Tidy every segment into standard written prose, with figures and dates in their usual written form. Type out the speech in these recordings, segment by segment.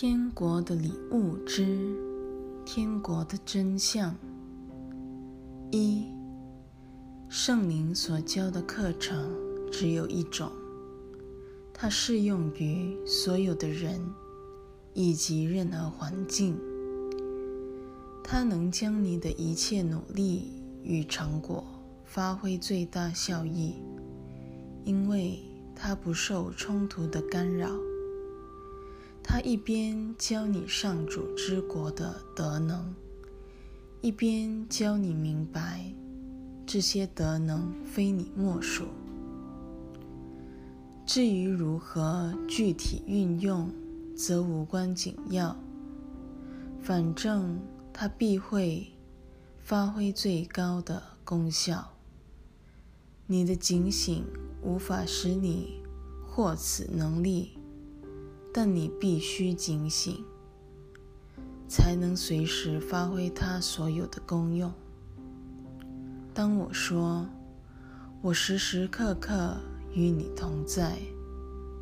天国的礼物之天国的真相一，圣灵所教的课程只有一种，它适用于所有的人以及任何环境，它能将你的一切努力与成果发挥最大效益，因为它不受冲突的干扰。他一边教你上主之国的德能，一边教你明白这些德能非你莫属。至于如何具体运用，则无关紧要，反正它必会发挥最高的功效。你的警醒无法使你获此能力，但你必须警醒，才能随时发挥它所有的功用。当我说，我时时刻刻与你同在，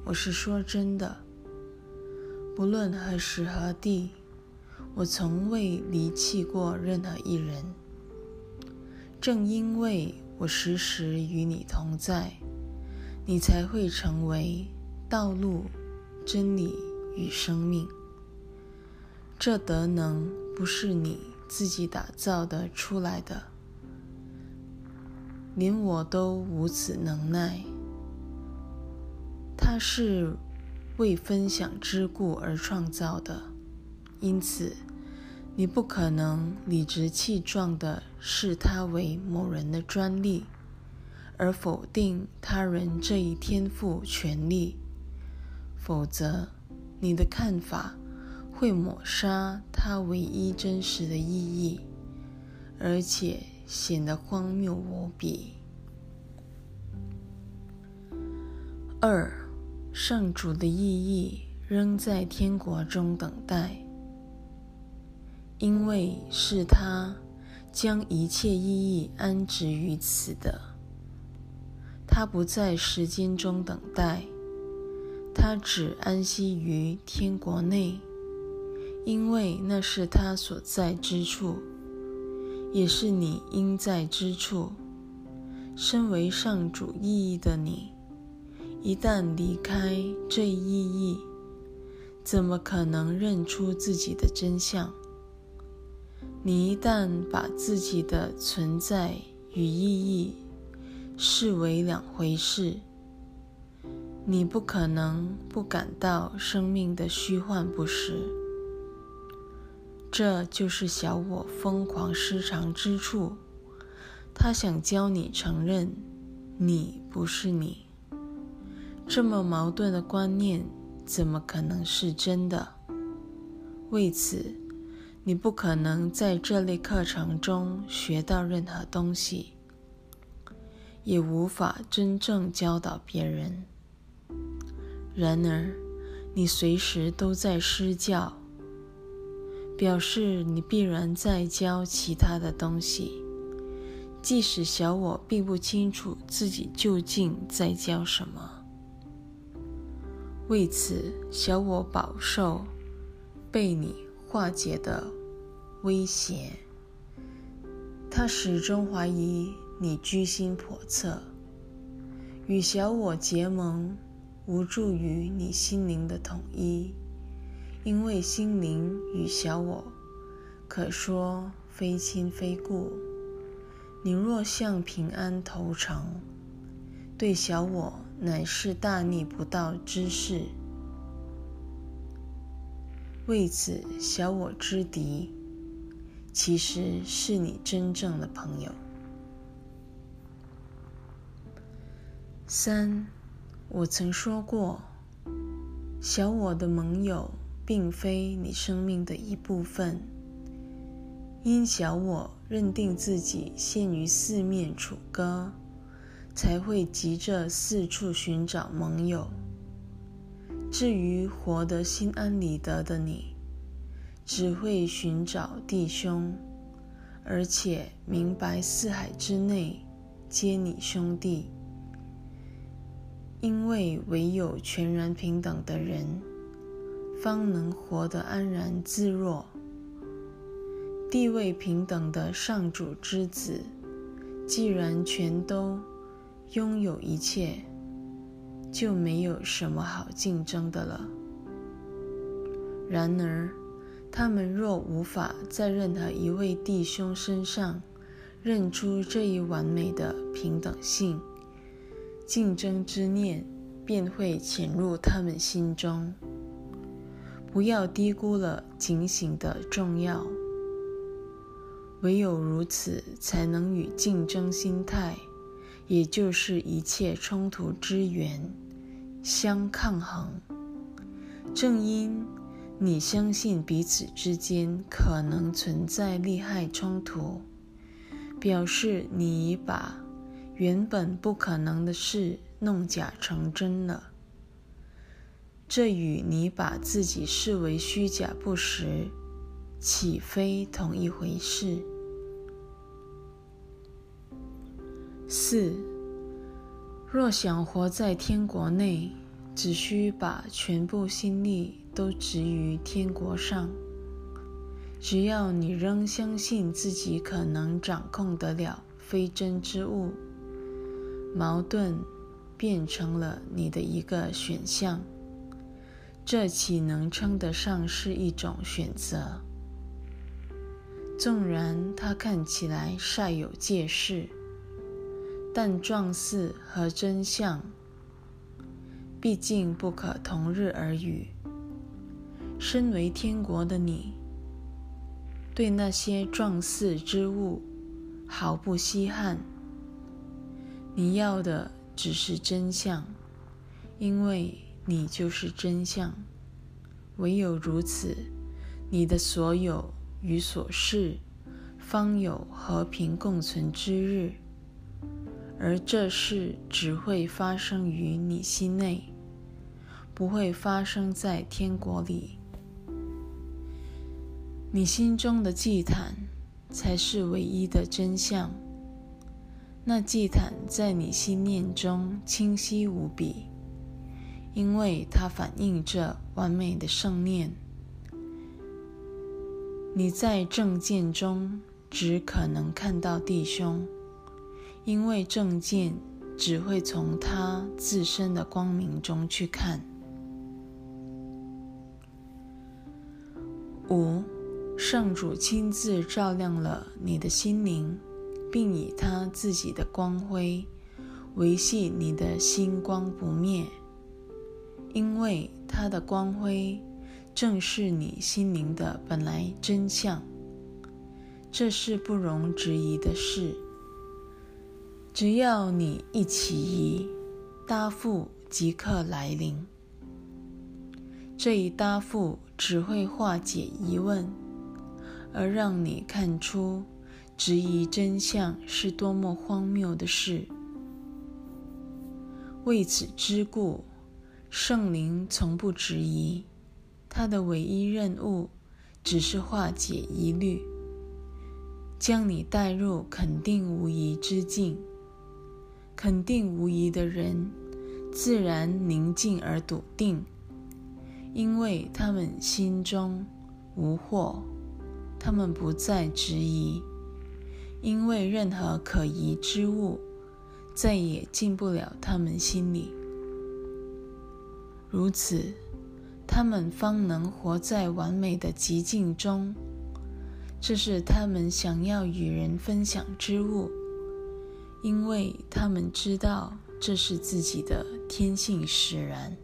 我是说真的。不论何时何地，我从未离弃过任何一人。正因为我时时与你同在，你才会成为道路、真理与生命。这德能不是你自己打造的出来的，连我都无此能耐。它是为分享之故而创造的，因此你不可能理直气壮地视它为某人的专利，而否定他人这一天赋权利。否则，你的看法会抹杀它唯一真实的意义，而且显得荒谬无比。二，上主的意义仍在天国中等待，因为是他将一切意义安置于此的。他不在时间中等待，他只安息于天国内，因为那是他所在之处，也是你应在之处。身为上主意义的你，一旦离开这一意义，怎么可能认出自己的真相？你一旦把自己的存在与意义视为两回事，你不可能不感到生命的虚幻不实。这就是小我疯狂失常之处，他想教你承认你不是你。这么矛盾的观念怎么可能是真的？为此，你不可能在这类课程中学到任何东西，也无法真正教导别人。然而，你随时都在施教，表示你必然在教其他的东西，即使小我并不清楚自己究竟在教什么。为此，小我饱受被你化解的威胁，他始终怀疑你居心叵测。与小我结盟无助于你心灵的统一，因为心灵与小我可说非亲非故。你若向平安投诚，对小我乃是大逆不道之事。为此，小我之敌其实是你真正的朋友。三，我曾说过，小我的盟友并非你生命的一部分。因小我认定自己陷于四面楚歌，才会急着四处寻找盟友。至于活得心安理得的你，只会寻找弟兄，而且明白四海之内皆你兄弟。因为唯有全然平等的人，方能活得安然自若。地位平等的上主之子，既然全都拥有一切，就没有什么好竞争的了。然而，他们若无法在任何一位弟兄身上认出这一完美的平等性，竞争之念便会潜入他们心中。不要低估了警醒的重要，唯有如此才能与竞争心态，也就是一切冲突之源，相抗衡。正因你相信彼此之间可能存在利害冲突，表示你已把原本不可能的事弄假成真了。这与你把自己视为虚假不实，岂非同一回事？4. 若想活在天国内，只需把全部心力都植于天国上。只要你仍相信自己可能掌控得了非真之物，矛盾变成了你的一个选项，这岂能称得上是一种选择？纵然它看起来煞有介事，但状似和真相毕竟不可同日而语。身为天国的你，对那些状似之物毫不稀罕，你要的只是真相，因为你就是真相。唯有如此，你的所有与所是方有和平共存之日，而这事只会发生于你心内，不会发生在天国里。你心中的祭坛才是唯一的真相，那祭坛在你心念中清晰无比，因为它反映着完美的圣念。你在正见中只可能看到弟兄，因为正见只会从他自身的光明中去看。5. 上主亲自照亮了你的心灵，并以他自己的光辉维系你的心光不灭，因为他的光辉正是你心灵的本来真相，这是不容置疑的事。只要你一起疑，答复即刻来临。这一答复只会化解疑问，而让你看出质疑真相是多么荒谬的事。为此之故，圣灵从不质疑，他的唯一任务只是化解疑虑，将你带入肯定无疑之境。肯定无疑的人自然宁静而笃定，因为他们心中无惑，他们不再质疑，因为任何可疑之物再也进不了他们心里。如此，他们方能活在完美的极境中，这是他们想要与人分享之物，因为他们知道这是自己的天性使然。